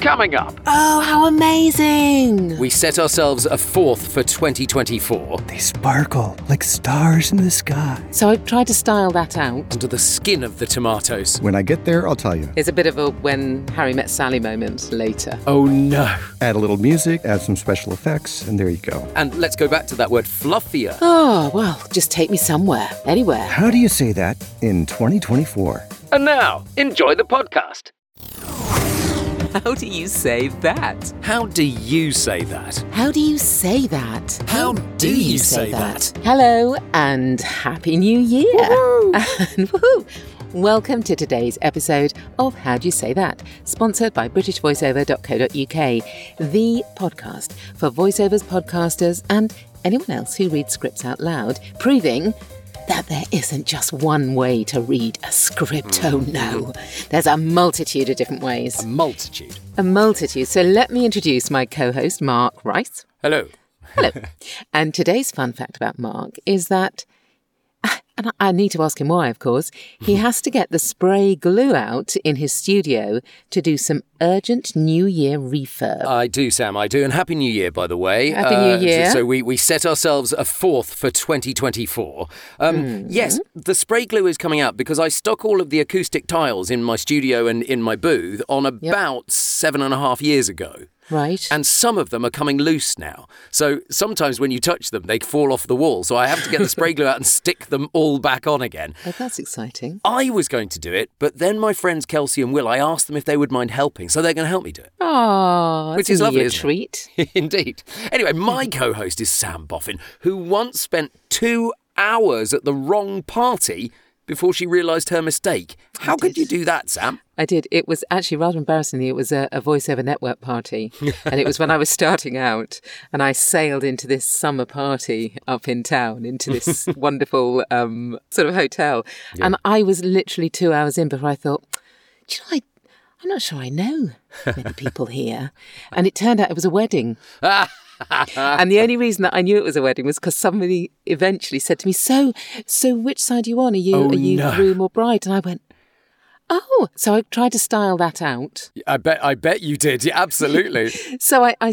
coming up. Oh, how amazing! We set ourselves a fourth for 2024. They sparkle like stars in the sky. So I tried to style that out. Under the skin of the tomatoes. When I get there, I'll tell you. It's a bit of a When Harry Met Sally moment later. Oh, no. Add a little music, add some special effects, and there you go. And let's go back to that word fluffier. Oh, well, just take me somewhere, anywhere. How do you say that in 2024? And now, enjoy the podcast. How do you say that? How do you say that? How do you say that? How do you say that? Hello and Happy New Year. Woohoo! And woohoo! Welcome to today's episode of How Do You Say That? Sponsored by BritishVoiceOver.co.uk, the podcast for voiceovers, podcasters, and anyone else who reads scripts out loud, proving that there isn't just one way to read a script. Oh no, there's a multitude of different ways. A multitude. So let me introduce my co-host, Mark Rice. Hello. And today's fun fact about Mark is that, and I need to ask him why, of course, he has to get the spray glue out in his studio to do some urgent New Year refurb. I do, Sam, I do. And Happy New Year, by the way. Happy New Year. So we set ourselves a fourth for 2024. Yes, the spray glue is coming out because I stock all of the acoustic tiles in my studio and in my booth on about 7.5 years ago. Right. And some of them are coming loose now. So sometimes when you touch them, they fall off the wall. So I have to get the spray glue out and stick them all back on again. Oh, that's exciting. I was going to do it, but then my friends Kelsey and Will, I asked them if they would mind helping. So they're going to help me do it. Oh, which is lovely, isn't it? Treat. Indeed. Anyway, my co-host is Sam Boffin, who once spent 2 hours at the wrong party before she realised her mistake. How could you do that, Sam? I did. It was actually rather embarrassingly, it was a voiceover network party. And it was when I was starting out. And I sailed into this summer party up in town, into this wonderful sort of hotel. Yeah. And I was literally 2 hours in before I thought, do you know, I'm not sure I know many people here. And it turned out it was a wedding. And the only reason that I knew it was a wedding was because somebody eventually said to me, so which side are you on? Are you groom or bride? And I went, oh, so I tried to style that out. I bet you did. Yeah, absolutely. So I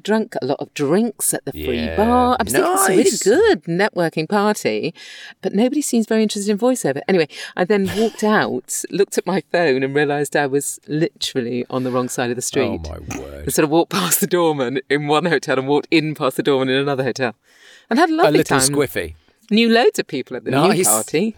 drank a lot of drinks at the free bar. I was thinking it's a really good networking party, but nobody seems very interested in voiceover. Anyway, I then walked out, looked at my phone and realised I was literally on the wrong side of the street. Oh, my word. I sort of walked past the doorman in one hotel and walked in past the doorman in another hotel and had a lovely time. A little squiffy. Knew loads of people at the new party.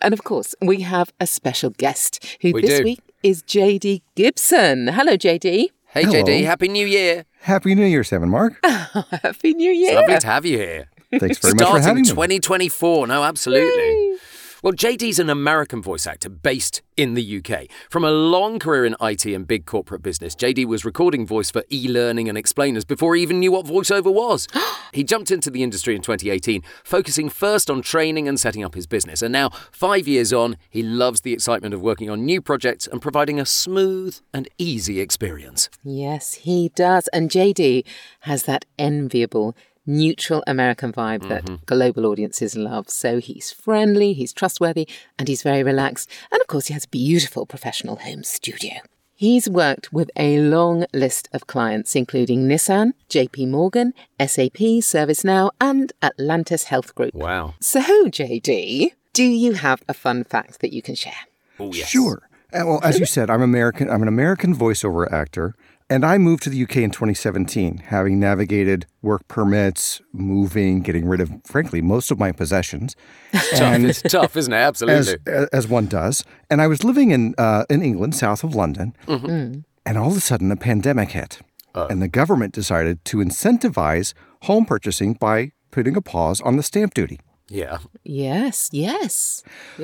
And of course, we have a special guest who week is JD Gibson. Hello, JD. Hey, hello. JD. Happy New Year. Happy New Year, Sam and Mark. Happy New Year. It's lovely to have you here. Thanks very much for having me. Starting 2024. No, absolutely. Yay. Well, JD's an American voice actor based in the UK. From a long career in IT and big corporate business, JD was recording voice for e-learning and explainers before he even knew what voiceover was. He jumped into the industry in 2018, focusing first on training and setting up his business. And now, 5 years on, he loves the excitement of working on new projects and providing a smooth and easy experience. Yes, he does. And JD has that enviable neutral American vibe that global audiences love. So he's friendly, he's trustworthy, and he's very relaxed. And of course, he has a beautiful professional home studio. He's worked with a long list of clients, including Nissan, JP Morgan, SAP, ServiceNow, and Atlantis Health Group. Wow. So, JD, do you have a fun fact that you can share? Oh, yes. Sure. Well, as you said, I'm an American voiceover actor. And I moved to the UK in 2017, having navigated work permits, moving, getting rid of, frankly, most of my possessions. It's tough, isn't it? Absolutely. As one does. And I was living in England, south of London, and all of a sudden a pandemic hit. And the government decided to incentivize home purchasing by putting a pause on the stamp duty. Yeah. Yes. Yeah.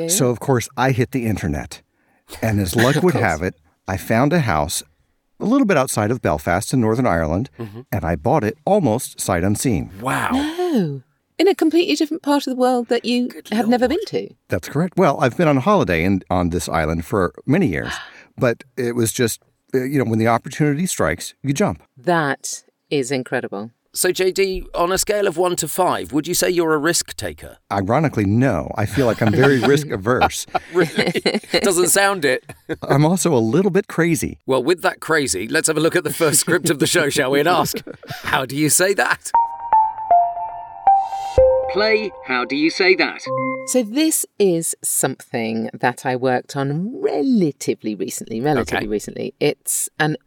So, of course, I hit the internet. And as luck would have it, I found a house a little bit outside of Belfast in Northern Ireland, and I bought it almost sight unseen. Wow. No. In a completely different part of the world that you have never been to. That's correct. Well, I've been on holiday on this island for many years, but it was just, when the opportunity strikes, you jump. That is incredible. So, JD, on a scale of 1 to 5, would you say you're a risk taker? Ironically, no. I feel like I'm very risk averse. Really? Doesn't sound it. I'm also a little bit crazy. Well, with that crazy, let's have a look at the first script of the show, shall we, and ask, how do you say that? Play How Do You Say That? So this is something that I worked on relatively recently. It's an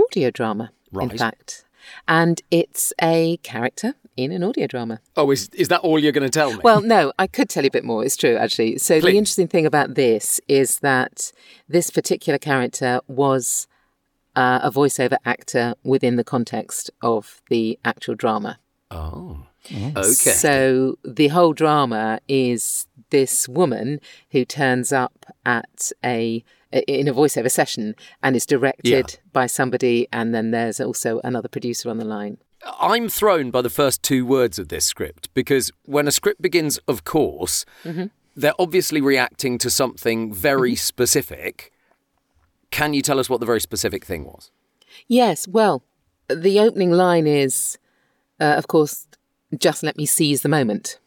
audio drama, right, in fact. And it's a character in an audio drama. Oh, is that all you're going to tell me? Well, no, I could tell you a bit more. It's true, actually. So Please. The interesting thing about this is that this particular character was a voiceover actor within the context of the actual drama. Oh, okay. So the whole drama is this woman who turns up at in a voiceover session and is directed by somebody, and then there's also another producer on the line. I'm thrown by the first 2 words of this script, because when a script begins, of course, they're obviously reacting to something very specific. Can you tell us what the very specific thing was? Yes, well, the opening line is, of course, just let me seize the moment.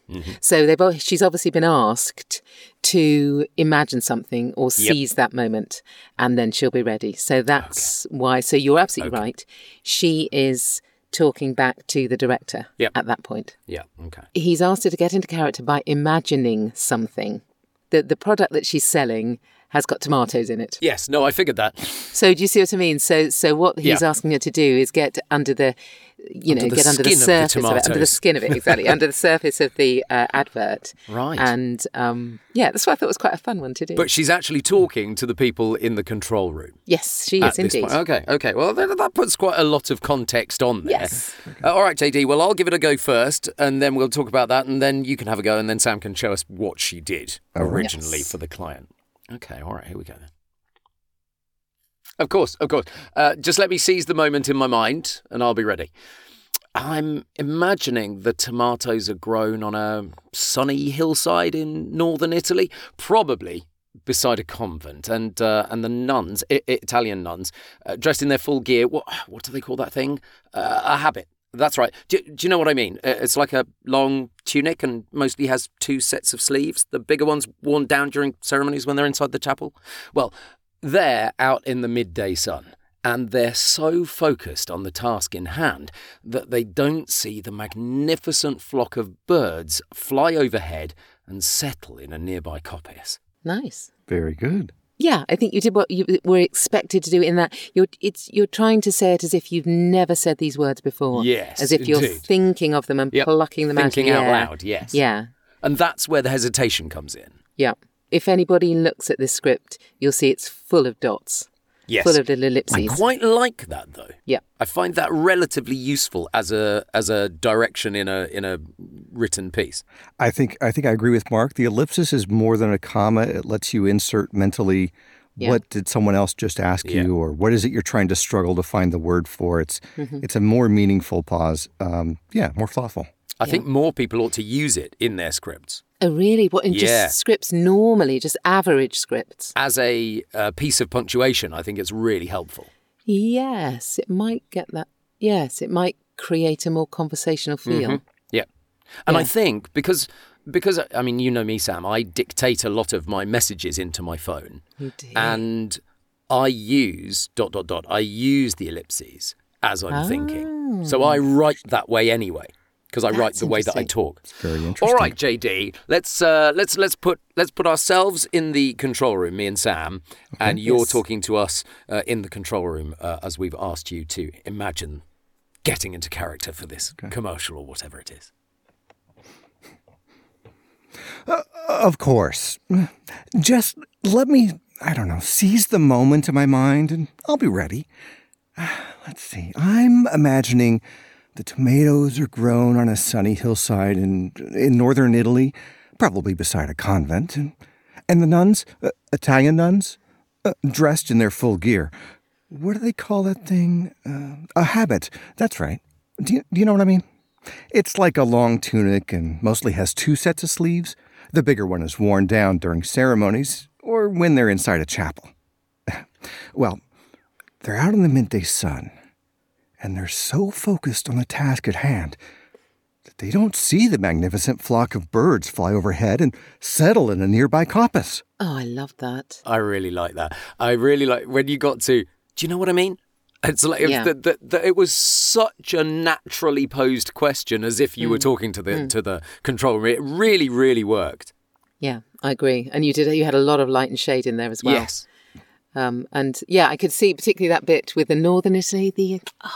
So she's obviously been asked to imagine something or seize that moment, and then she'll be ready. So that's why. So you're absolutely right. She is talking back to the director at that point. Yeah. Okay. He's asked her to get into character by imagining something. The product that she's selling has got tomatoes in it. Yes. No, I figured that. So do you see what I mean? So what he's asking her to do is get under the... get under the surface of it, under the skin of it, exactly, under the surface of the advert. Right. And, that's what I thought was quite a fun one to do. But she's actually talking to the people in the control room. Yes, she is, indeed. Okay. Well, that puts quite a lot of context on there. Yes. Okay. All right, JD, well, I'll give it a go first, and then we'll talk about that, and then you can have a go, and then Sam can show us what she did originally for the client. Okay, all right, here we go then. Of course. Just let me seize the moment in my mind and I'll be ready. I'm imagining the tomatoes are grown on a sunny hillside in northern Italy, probably beside a convent. And the nuns, Italian nuns, dressed in their full gear. What do they call that thing? A habit. That's right. Do you know what I mean? It's like a long tunic and mostly has 2 sets of sleeves. The bigger ones worn down during ceremonies when they're inside the chapel. Well... they're out in the midday sun, and they're so focused on the task in hand that they don't see the magnificent flock of birds fly overhead and settle in a nearby coppice. Nice. Very good. Yeah, I think you did what you were expected to do in that. You're trying to say it as if you've never said these words before. Yes, as if you're thinking of them and plucking them out of the air. Thinking out loud, yes. Yeah. And that's where the hesitation comes in. Yeah. If anybody looks at this script, you'll see it's full of dots. Yes. Full of little ellipses. I quite like that, though. Yeah. I find that relatively useful as a direction in a written piece. I think I agree with Mark. The ellipsis is more than a comma. It lets you insert mentally what did someone else just ask you, or what is it you're trying to struggle to find the word for. It's a more meaningful pause. More thoughtful. I think more people ought to use it in their scripts. Oh, really? What, in just scripts normally, just average scripts? As a piece of punctuation, I think it's really helpful. Yes, it might get that. Yes, it might create a more conversational feel. Mm-hmm. Yeah. And I think because, I mean, you know me, Sam, I dictate a lot of my messages into my phone. You do. And I use ... I use the ellipses as I'm thinking. So I write that way anyway. Because I write the way that I talk. It's very interesting. All right, JD, let's put ourselves in the control room, me and Sam, and you're talking to us in the control room as we've asked you to imagine getting into character for this commercial or whatever it is. Of course. Just let me, seize the moment in my mind and I'll be ready. Let's see. I'm imagining... the tomatoes are grown on a sunny hillside in northern Italy, probably beside a convent. And the nuns, Italian nuns, dressed in their full gear. What do they call that thing? A habit. That's right. Do you know what I mean? It's like a long tunic and mostly has 2 sets of sleeves. The bigger one is worn down during ceremonies or when they're inside a chapel. Well, they're out in the midday sun. and they're so focused on the task at hand that they don't see the magnificent flock of birds fly overhead and settle in a nearby coppice. Oh, I love that. I really like that. I really like when you got to, do you know what I mean? It's like it was such a naturally posed question, as if you were talking to the control room. It really, really worked. Yeah, I agree. And you did. You had a lot of light and shade in there as well. Yes. And yeah, I could see particularly that bit with the Northern Italy.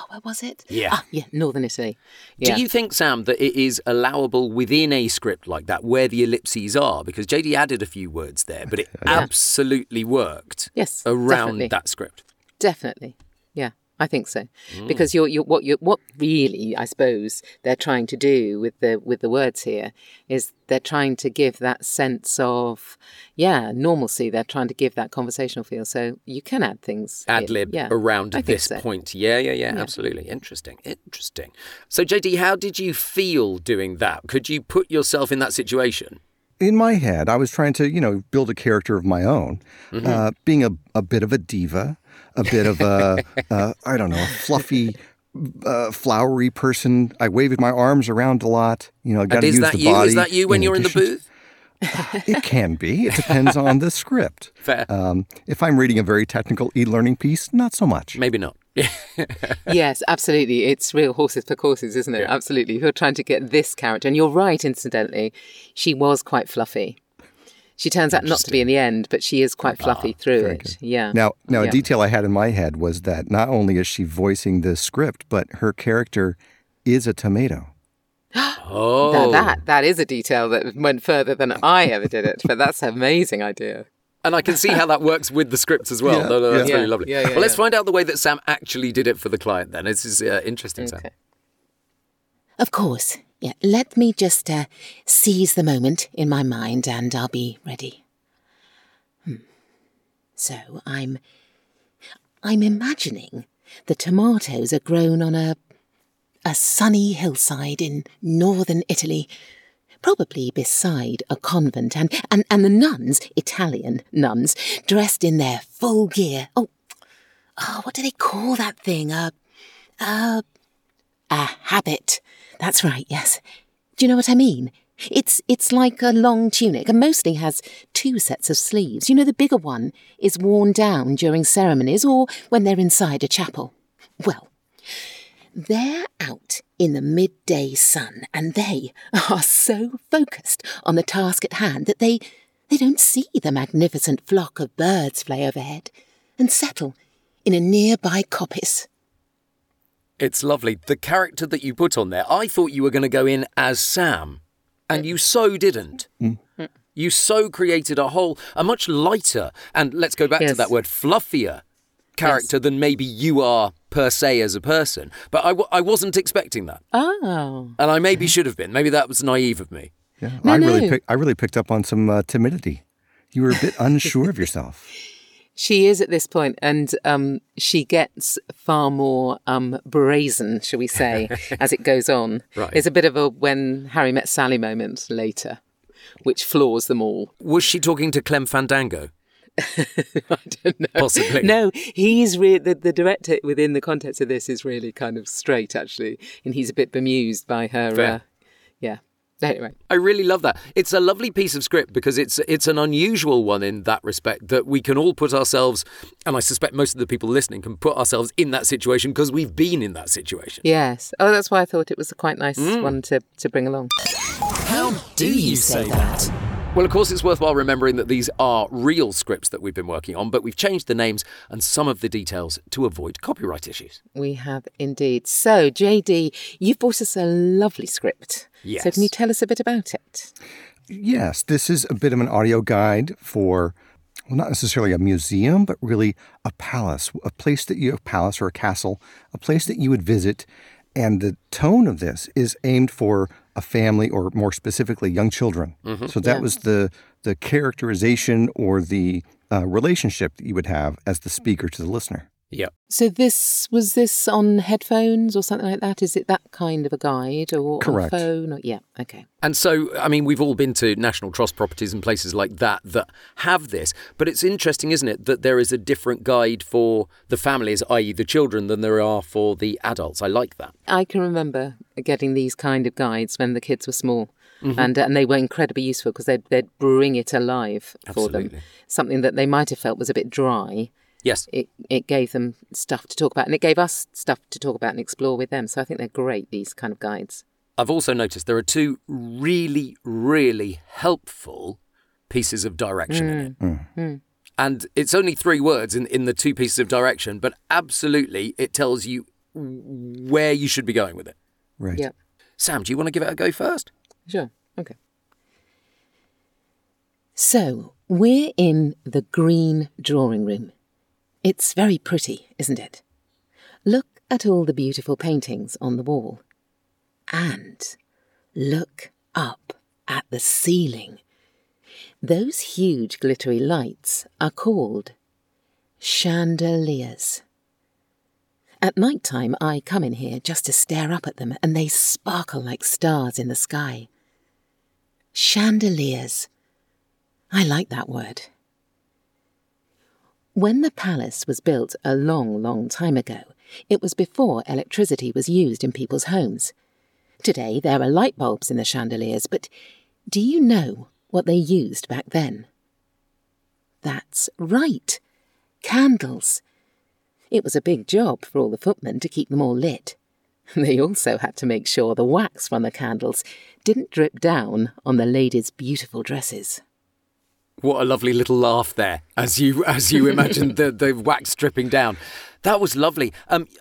Where was it? Yeah. Northern Italy. Yeah. Do you think, Sam, that it is allowable within a script like that where the ellipses are? Because JD added a few words there, but it absolutely worked. Yes, around definitely. That script. Definitely. Yeah, I think so, because what really, I suppose, they're trying to do with the words here is they're trying to give that sense of normalcy. They're trying to give that conversational feel. So you can add things, ad lib around this point. Yeah, absolutely. Interesting. So JD, how did you feel doing that? Could you put yourself in that situation? In my head, I was trying to, build a character of my own, being a bit of a diva, a bit of a, a fluffy, flowery person. I waved my arms around a lot. I got to use the body. Is that you when you're in the booth? It can be. It depends on the script. Fair. If I'm reading a very technical e-learning piece, not so much. Maybe not. Yes, absolutely. It's real horses for courses, isn't it? Yeah. Absolutely. You're trying to get this character. And you're right, incidentally, she was quite fluffy. She turns out not to be in the end, but she is quite fluffy through it. Good. Yeah. Now, a detail I had in my head was that not only is she voicing the script, but her character is a tomato. Oh. Now that is a detail that went further than I ever did it, but that's an amazing idea. And I can see how that works with the scripts as well. Yeah, no, that's really lovely. Yeah, well, let's find out the way that Sam actually did it for the client then. This is interesting, okay. Sam. Of course. Yeah. Let me just seize the moment in my mind and I'll be ready. So I'm imagining the tomatoes are grown on a sunny hillside in northern Italy, probably beside a convent, and the nuns, Italian nuns, dressed in their full gear. Oh, what do they call that thing? A habit. That's right, yes. Do you know what I mean? It's like a long tunic and mostly has two sets of sleeves. The bigger one is worn down during ceremonies or when they're inside a chapel. Well, they're out in the midday sun and they are so focused on the task at hand that they don't see the magnificent flock of birds fly overhead and settle in a nearby coppice. It's lovely. The character that you put on there, I thought you were going to go in as Sam, and you so didn't. You so created a much lighter, and let's go back to that word, fluffier character than maybe you are per se as a person. But I wasn't expecting that. Oh. And I maybe should have been. Maybe that was naive of me. Yeah. No, I really picked up on some timidity. You were a bit unsure of yourself. She is at this point, and she gets far more brazen, shall we say, as it goes on. Right. It's a bit of a When Harry Met Sally moment later, which floors them all. Was she talking to Clem Fandango? I don't know. Possibly. No, he's the director within the context of this is really kind of straight, actually, and he's a bit bemused by her. Anyway. I really love that. It's a lovely piece of script because it's an unusual one in that respect that we can all put ourselves, and I suspect most of the people listening can put ourselves in that situation because we've been in that situation. Yes. Oh, that's why I thought it was a quite nice one to bring along. How do you say that? Well, of course, it's worthwhile remembering that these are real scripts that we've been working on, but we've changed the names and some of the details to avoid copyright issues. We have indeed. So, JD, you've brought us a lovely script. Yes. So can you tell us a bit about it? Yes, this is a bit of an audio guide for, well, not necessarily a museum, but really a palace, a palace or a castle, a place that you would visit. And the tone of this is aimed for a family, or more specifically, young children. So that was the characterization or the relationship that you would have as the speaker to the listener. Yeah. So this was this on headphones or something like that? Is it that kind of a guide or Correct. On a phone? Or, yeah. Okay. And so, I mean, we've all been to National Trust properties and places like that that have this. But it's interesting, isn't it, that there is a different guide for the families, i.e. the children, than there are for the adults. I like that. I can remember getting these kind of guides when the kids were small. Mm-hmm. And they were incredibly useful because they'd bring it alive Absolutely. For them. Something that they might have felt was a bit dry. Yes. It gave them stuff to talk about, and it gave us stuff to talk about and explore with them. So I think they're great, these kind of guides. I've also noticed there are two really, really helpful pieces of direction in it. Mm. And it's only three words in the two pieces of direction, but absolutely it tells you where you should be going with it. Right. Yeah. Sam, do you want to give it a go first? Sure. Okay. So we're in the Green Drawing Room. It's very pretty, isn't it? Look at all the beautiful paintings on the wall. And look up at the ceiling. Those huge glittery lights are called chandeliers. At night time, I come in here just to stare up at them, and they sparkle like stars in the sky. Chandeliers. I like that word. When the palace was built a long, long time ago, it was before electricity was used in people's homes. Today there are light bulbs in the chandeliers, but do you know what they used back then? That's right, candles. It was a big job for all the footmen to keep them all lit. They also had to make sure the wax from the candles didn't drip down on the ladies' beautiful dresses. What a lovely little laugh there, as you imagined the wax dripping down. That was lovely.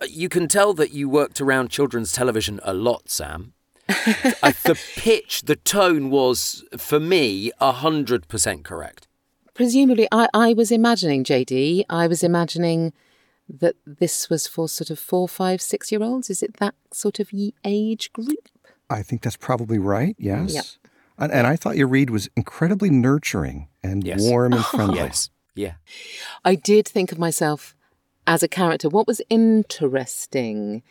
You can tell that you worked around children's television a lot, Sam. The pitch, the tone was, for me, 100% correct. Presumably, I was imagining, JD, I was imagining that this was for sort of 4, 5, 6-year-olds. Is it that sort of age group? I think that's probably right, yes. Yep. And I thought your read was incredibly nurturing and yes. warm and friendly. Yes. Yeah. I did think of myself as a character. What was interesting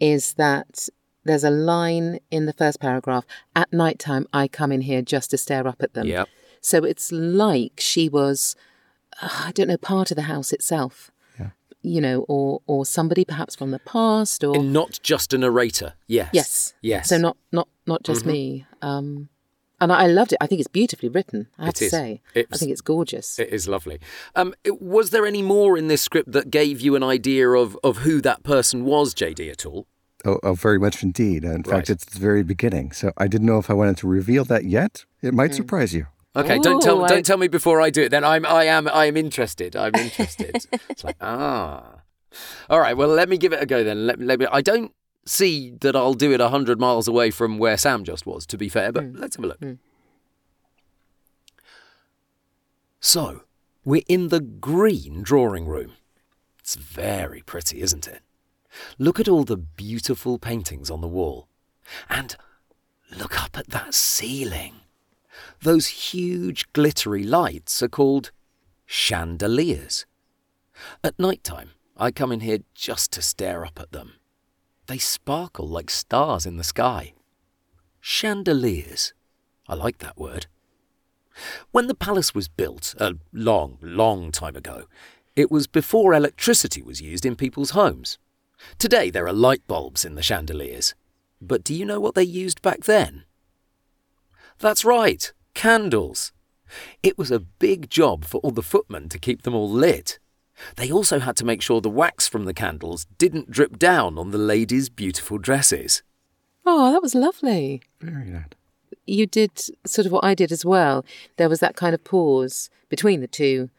is that there's a line in the first paragraph, at night time I come in here just to stare up at them. Yep. So it's like she was, I don't know, part of the house itself. Yeah. You know, or somebody perhaps from the past. Or and not just a narrator. Yes. Yes. Yes. So not just mm-hmm. me. And I loved it. I think it's beautifully written, I have to say. I think it's gorgeous. It is lovely. Was there any more in this script that gave you an idea of who that person was, JD, at all? Oh, very much indeed. In fact, it's the very beginning. So I didn't know if I wanted to reveal that yet. It might surprise you. Okay, don't tell me before I do it. Then I am interested. I'm interested. It's like, All right, well, let me give it a go then. Let me. I don't see that I'll do it 100 miles away from where Sam just was, to be fair, but let's have a look. So, we're in the Green Drawing Room. It's very pretty, isn't it? Look at all the beautiful paintings on the wall. And look up at that ceiling. Those huge glittery lights are called chandeliers. At night time, I come in here just to stare up at them. They sparkle like stars in the sky. Chandeliers. I like that word. When the palace was built a long, long time ago, it was before electricity was used in people's homes. Today there are light bulbs in the chandeliers. But do you know what they used back then? That's right, candles. It was a big job for all the footmen to keep them all lit. They also had to make sure the wax from the candles didn't drip down on the ladies' beautiful dresses. Oh, that was lovely. Very good. You did sort of what I did as well. There was that kind of pause between the two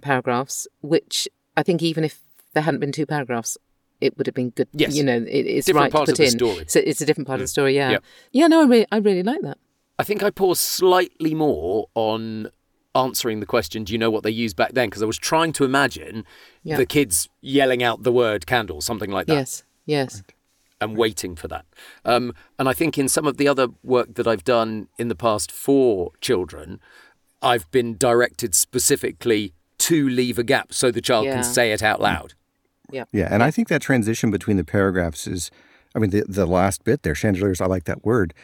paragraphs, which I think even if there hadn't been two paragraphs, it would have been good. Yes. You know, it's different right part to put of in. The story. So it's a different part of the story, yeah. Yep. Yeah, no, I really like that. I think I paused slightly more on answering the question, do you know what they used back then? Because I was trying to imagine the kids yelling out the word candle, something like that. Yes. And waiting for that. And I think in some of the other work that I've done in the past for children, I've been directed specifically to leave a gap so the child can say it out loud. Yeah, and I think that transition between the paragraphs is, I mean, the last bit there, chandeliers, I like that word.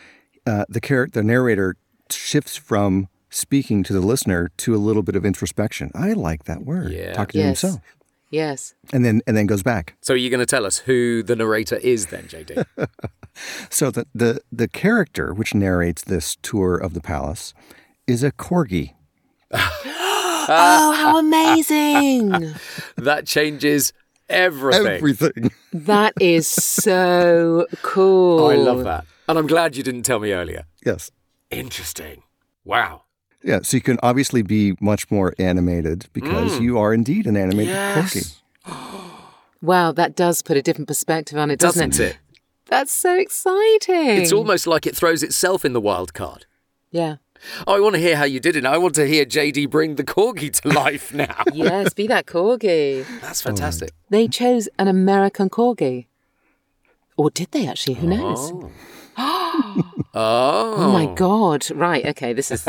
The narrator shifts from speaking to the listener to a little bit of introspection. I like that word. Yeah. Talking to himself. Yes. And then goes back. So are you going to tell us who the narrator is then, JD? So the character which narrates this tour of the palace is a corgi. Oh, how amazing. That changes everything. That is so cool. Oh, I love that. And I'm glad you didn't tell me earlier. Yes. Interesting. Wow. Yeah, so you can obviously be much more animated because you are indeed an animated corgi. Wow, that does put a different perspective on it, doesn't it? That's so exciting. It's almost like it throws itself in the wild card. Yeah. I want to hear how you did it. I want to hear JD bring the corgi to life now. Yes, be that corgi. That's fantastic. Right. They chose an American corgi. Or did they actually? Who knows? Oh my God. Right. Okay. This is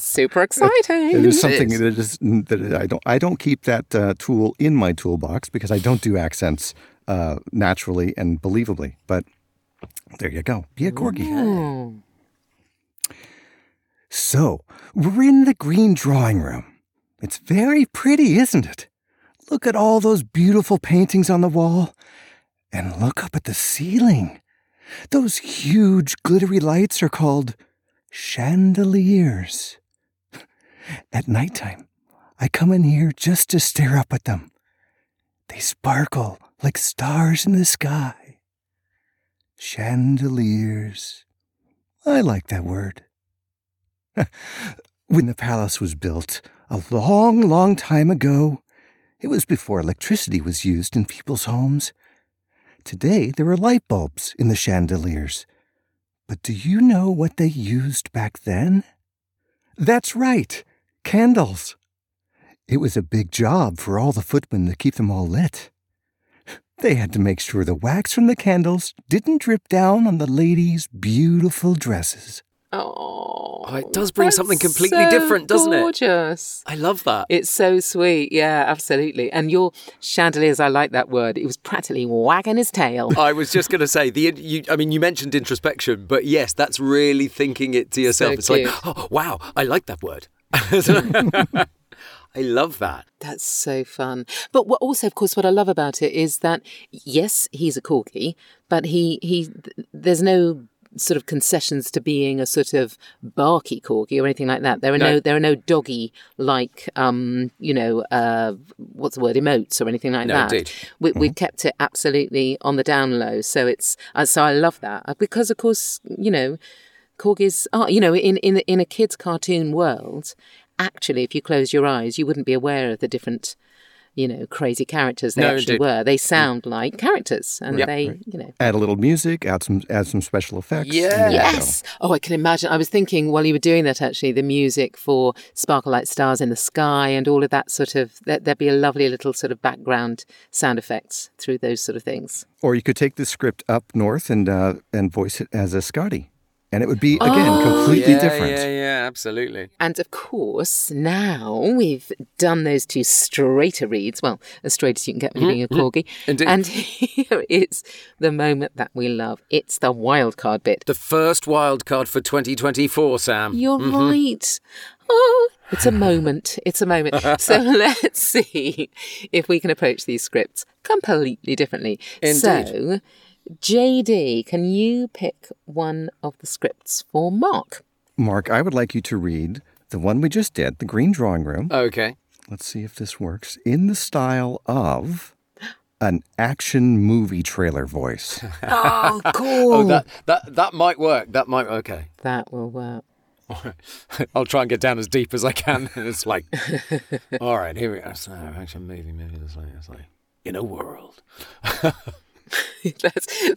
super exciting. There's something that I don't keep that tool in my toolbox because I don't do accents naturally and believably. But there you go. Be a corgi. Ooh. So we're in the green drawing room. It's very pretty, isn't it? Look at all those beautiful paintings on the wall. And look up at the ceiling. Those huge glittery lights are called chandeliers. At nighttime, I come in here just to stare up at them. They sparkle like stars in the sky. Chandeliers. I like that word. When the palace was built a long, long time ago, it was before electricity was used in people's homes. Today, there are light bulbs in the chandeliers. But do you know what they used back then? That's right, candles. It was a big job for all the footmen to keep them all lit. They had to make sure the wax from the candles didn't drip down on the ladies' beautiful dresses. Oh, it does bring something completely different, doesn't it? Gorgeous. I love that. It's so sweet. Yeah, absolutely. And your chandeliers, I like that word. It was practically wagging his tail. I was just going to say, you mentioned introspection, but yes, that's really thinking it to yourself. So it's cute. Like, oh, wow, I like that word. I love that. That's so fun. But what also, of course, what I love about it is that, yes, he's a corgi, but he there's no sort of concessions to being a sort of barky corgi or anything like that. There are no doggy like what's the word, emotes or anything like that. Indeed. We've kept it absolutely on the down low. So it's so I love that because, of course, corgis are in a kids' cartoon world. Actually, if you close your eyes, you wouldn't be aware of the different crazy characters they actually were. They sound like characters, and they add a little music, add some special effects. Yeah. Yes. Oh, I can imagine. I was thinking while you were doing that, actually, the music for Sparkle Like Stars in the Sky and all of that sort of, there'd be a lovely little sort of background sound effects through those sort of things. Or you could take the script up north and voice it as a Scottie. And it would be, again, completely different. Yeah, absolutely. And, of course, now we've done those two straighter reads. Well, as straight as you can get from being a corgi. Indeed. And here is the moment that we love. It's the wildcard bit. The first wildcard for 2024, Sam. You're right. Oh, it's a moment. It's a moment. So let's see if we can approach these scripts completely differently. Indeed. So, JD, can you pick one of the scripts for Mark? Mark, I would like you to read the one we just did, The Green Drawing Room. Okay. Let's see if this works. In the style of an action movie trailer voice. Oh, cool. That might work. That might, okay. That will work. All right. I'll try and get down as deep as I can. It's like, all right, here we go. So, action movie. It's like, in a world.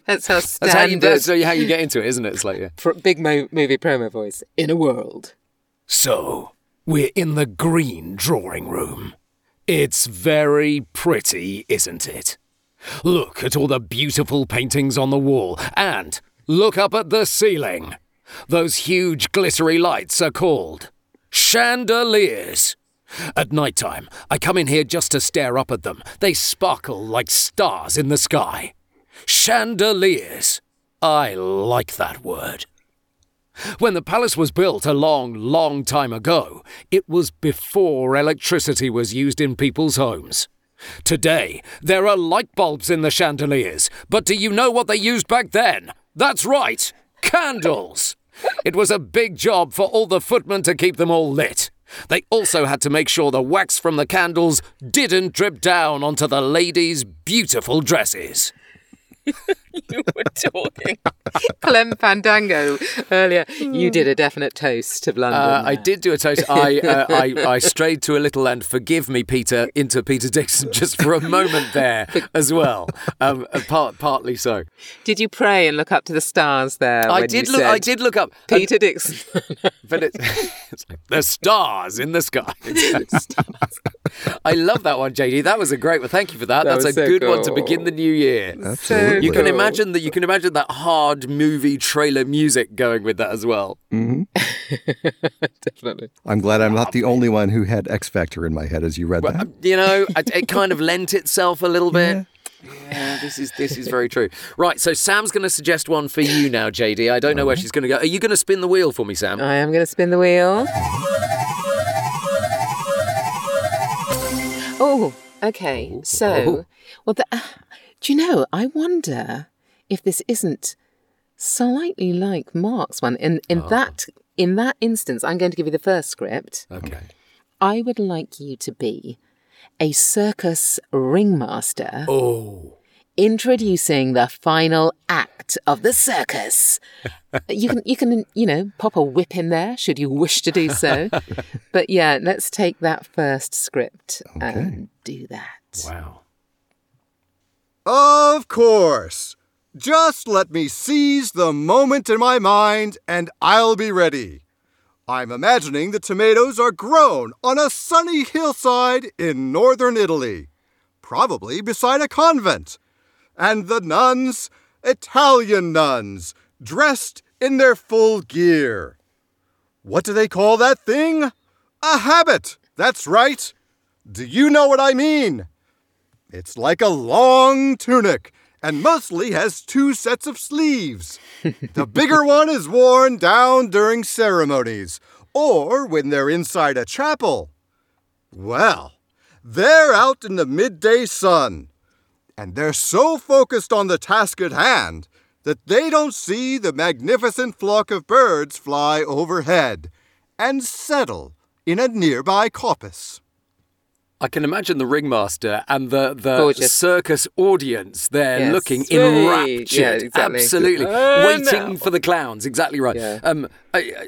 that's how standard. That's how you get into it, isn't it? It's like big movie promo voice. In a world. So, we're in the green drawing room. It's very pretty, isn't it? Look at all the beautiful paintings on the wall. And look up at the ceiling. Those huge glittery lights are called chandeliers. At night time, I come in here just to stare up at them. They sparkle like stars in the sky. Chandeliers. I like that word. When the palace was built a long, long time ago, it was before electricity was used in people's homes. Today, there are light bulbs in the chandeliers, but do you know what they used back then? That's right, candles! It was a big job for all the footmen to keep them all lit. They also had to make sure the wax from the candles didn't drip down onto the ladies' beautiful dresses. You were talking Clem Fandango earlier. You did a definite toast to London. I did do a toast. I strayed to a little, and forgive me, Peter, into Peter Dixon just for a moment there as well. Partly so. Did you pray and look up to the stars there? I did look up. Peter Dixon. But it's like, the stars in the sky. I love that one, JD. That was a great one. Thank you for that. That's a so good one to begin the new year. Absolutely. You can imagine that. You can imagine that hard movie trailer music going with that as well. Mm-hmm. Definitely. I'm glad I'm not the only one who had X Factor in my head as you read that. You know, it kind of lent itself a little bit. Yeah, this is very true. Right, so Sam's going to suggest one for you now, JD. I don't know where she's going to go. Are you going to spin the wheel for me, Sam? I am going to spin the wheel. Oh, okay. So, well, do you know, I wonder if this isn't slightly like Mark's one. In that instance, I'm going to give you the first script. Okay. I would like you to be a circus ringmaster. Oh. Introducing the final act of the circus. You can pop a whip in there should you wish to do so. But yeah, let's take that first script and do that. Wow. Of course. Just let me seize the moment in my mind and I'll be ready. I'm imagining the tomatoes are grown on a sunny hillside in northern Italy, probably beside a convent, and the nuns, Italian nuns, dressed in their full gear. What do they call that thing? A habit. That's right. Do you know what I mean? It's like a long tunic and mostly has two sets of sleeves. The bigger one is worn down during ceremonies or when they're inside a chapel. Well, they're out in the midday sun, and they're so focused on the task at hand that they don't see the magnificent flock of birds fly overhead and settle in a nearby coppice. I can imagine the ringmaster and the circus audience there looking enraptured. Yeah, exactly. Absolutely. Waiting for the clowns. Exactly right. Yeah.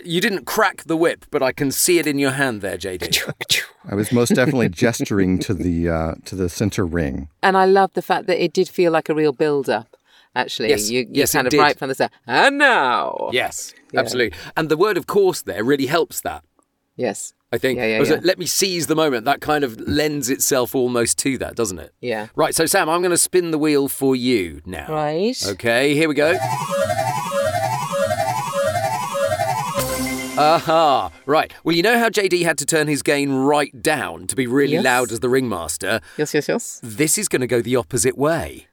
You didn't crack the whip, but I can see it in your hand there, JD. I was most definitely gesturing to the center ring. And I love the fact that it did feel like a real build-up. Actually, you kind of right from the start. And now. Yes, absolutely. And the word, of course, there really helps that. Yes. I think, let me seize the moment. That kind of lends itself almost to that, doesn't it? Yeah. Right, so Sam, I'm going to spin the wheel for you now. Right. Okay, here we go. Aha, right. Well, you know how JD had to turn his gain right down to be really loud as the ringmaster? Yes. This is going to go the opposite way.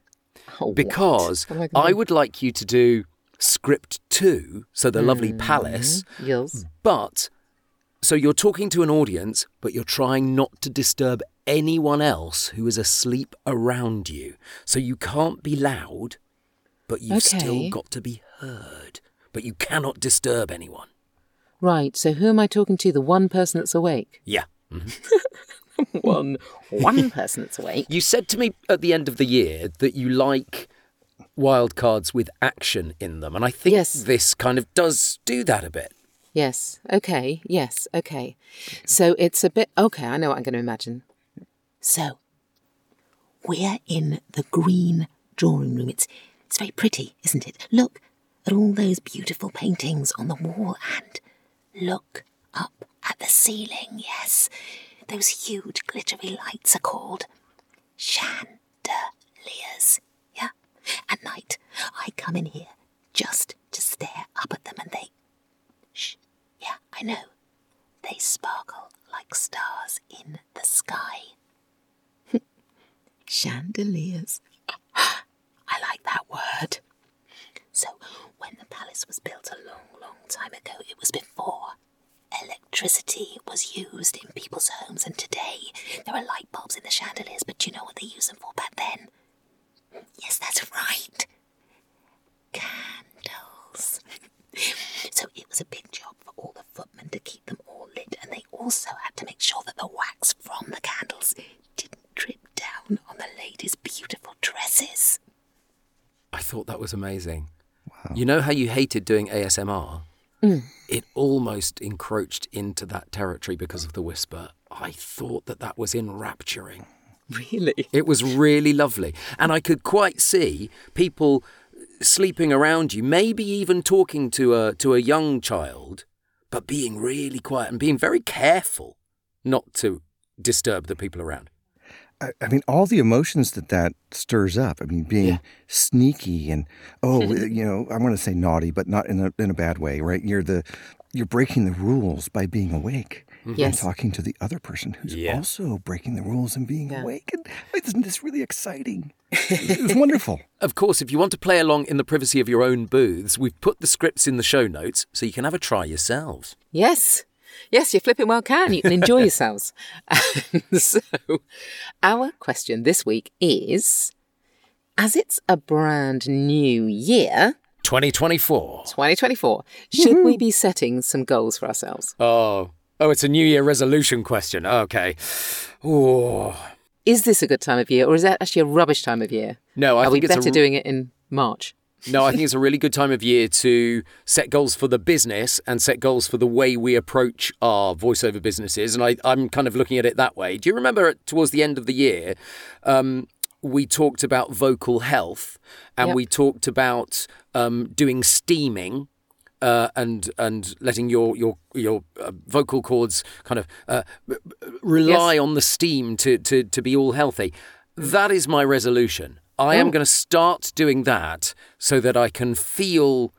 Oh, because I would like you to do script 2, so the lovely palace. Yes. So you're talking to an audience, but you're trying not to disturb anyone else who is asleep around you. So you can't be loud, but you've still got to be heard. But you cannot disturb anyone. Right, so who am I talking to? The one person that's awake? Yeah. Mm-hmm. One person that's awake? You said to me at the end of the year that you like wildcards with action in them. And I think this kind of does do that a bit. Yes. Okay. Yes. Okay. So it's a bit... Okay, I know what I'm going to imagine. So, we're in the green drawing room. It's very pretty, isn't it? Look at all those beautiful paintings on the wall and look up at the ceiling, yes. Those huge glittery lights are called chandeliers, yeah? At night, I come in here just to stare up at them and they... Shh. Yeah, I know. They sparkle like stars in the layers. I like that word. So, when the palace was built a long time ago, it was before electricity was used in people's homes, and today there are light bulbs in the chandeliers, but do you know what they used them for back then? Yes, that's right. Candles. So it was a big job for all the footmen to keep them all lit, and they also had to make sure that the wax from the candles didn't drip down on the ladies' beautiful dresses. I thought that was amazing. Wow. You know how you hated doing ASMR? Mm. It almost encroached into that territory because of the whisper. I thought that that was enrapturing. Really? It was really lovely. And I could quite see people sleeping around you, maybe even talking to a young child, but being really quiet and being very careful not to disturb the people around. I mean, all the emotions that stirs up. I mean, being sneaky and, I want to say naughty, but not in a bad way, right? You're breaking the rules by being awake and talking to the other person who's also breaking the rules and being awake. And isn't this really exciting? It was wonderful. Of course, if you want to play along in the privacy of your own booths, we've put the scripts in the show notes so you can have a try yourselves. Yes, you flipping well can. You can enjoy yourselves. And so, our question this week is, as it's a brand new year... 2024. Should we be setting some goals for ourselves? Oh, it's a new year resolution question. Okay. Ooh. Is this a good time of year, or is that actually a rubbish time of year? No, I think it's... Are we better doing it in March? No, I think it's a really good time of year to set goals for the business and set goals for the way we approach our voiceover businesses. And I'm kind of looking at it that way. Do you remember towards the end of the year, we talked about vocal health and we talked about doing steaming and letting your vocal cords kind of rely on the steam to be all healthy. That is my resolution. I am going to start doing that so that I can feel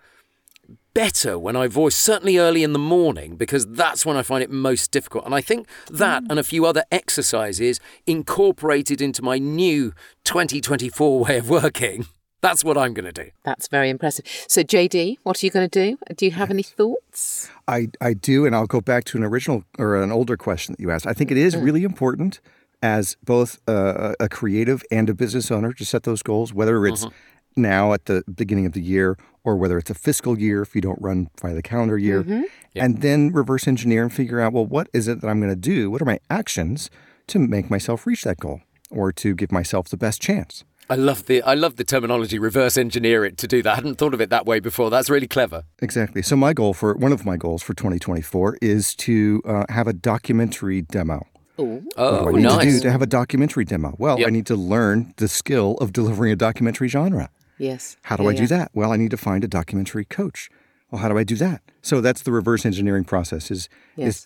better when I voice, certainly early in the morning, because that's when I find it most difficult. And I think that and a few other exercises incorporated into my new 2024 way of working, that's what I'm going to do. That's very impressive. So, JD, what are you going to do? Do you have any thoughts? I do, and I'll go back to an older question that you asked. I think it is really important as both a creative and a business owner to set those goals, whether it's now at the beginning of the year or whether it's a fiscal year if you don't run by the calendar year, and then reverse engineer and figure out, well, what is it that I'm going to do? What are my actions to make myself reach that goal or to give myself the best chance? I love the terminology, reverse engineer it to do that. I hadn't thought of it that way before. That's really clever. Exactly. So one of my goals for 2024 is to have a documentary demo. Ooh. Oh, what do I need to do to have a documentary demo? Well, I need to learn the skill of delivering a documentary genre. Yes. How do I do that? Well, I need to find a documentary coach. Well, how do I do that? So that's the reverse engineering process is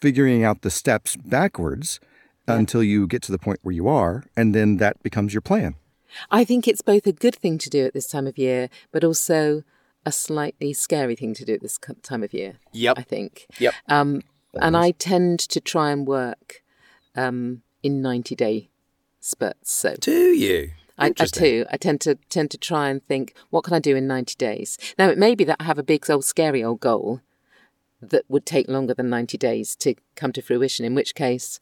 figuring out the steps backwards until you get to the point where you are, and then that becomes your plan. I think it's both a good thing to do at this time of year, but also a slightly scary thing to do at this time of year. Yep. I think. Yep. And I tend to try and work in 90-day spurts. So do you? I do. I tend to try and think, what can I do in 90 days? Now, it may be that I have a big, old, scary old goal that would take longer than 90 days to come to fruition, in which case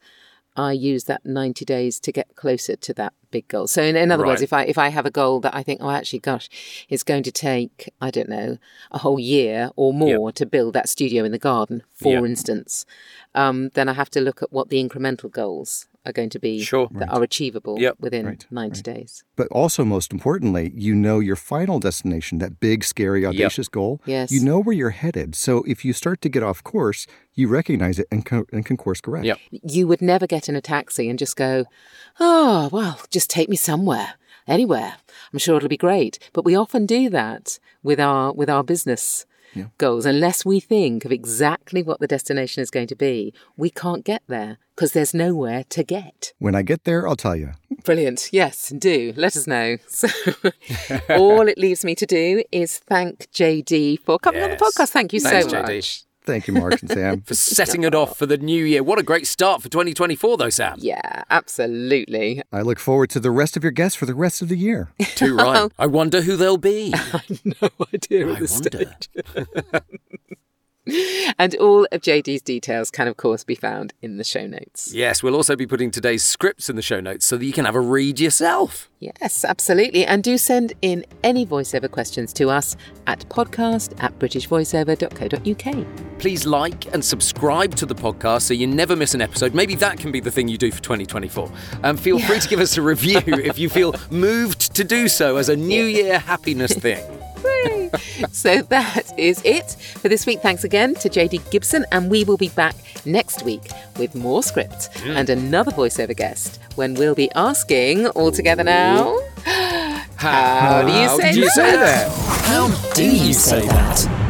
I use that 90 days to get closer to that big goal. So in other words, if I have a goal that I think, it's going to take, I don't know, a whole year or more to build that studio in the garden, for instance, then I have to look at what the incremental goals are going to be that are achievable within 90 days. But also, most importantly, your final destination, that big, scary, audacious goal. Yes. You know where you're headed. So if you start to get off course, you recognize it and can course correct. Yep. You would never get in a taxi and just go, just take me somewhere, anywhere. I'm sure it'll be great. But we often do that with our business goals. Unless we think of exactly what the destination is going to be, we can't get there because there's nowhere to get. When I get there, I'll tell you. Brilliant. Yes, do. Let us know. So all it leaves me to do is thank JD for coming on the podcast. Thank you so much. JD. Thank you, Mark and Sam. For setting it off for the new year. What a great start for 2024, though, Sam. Yeah, absolutely. I look forward to the rest of your guests for the rest of the year. Too right. I wonder who they'll be. I have no idea at this stage. And all of JD's details can, of course, be found in the show notes. Yes, we'll also be putting today's scripts in the show notes so that you can have a read yourself. Yes, absolutely. And do send in any voiceover questions to us at podcast@BritishVoiceover.co.uk. Please like and subscribe to the podcast so you never miss an episode. Maybe that can be the thing you do for 2024. Feel free to give us a review if you feel moved to do so as a New Year happiness thing. So that is it for this week. Thanks again to JD Gibson, and we will be back next week with more scripts and another voiceover guest when we'll be asking all together now, how do you say that? How do you say that?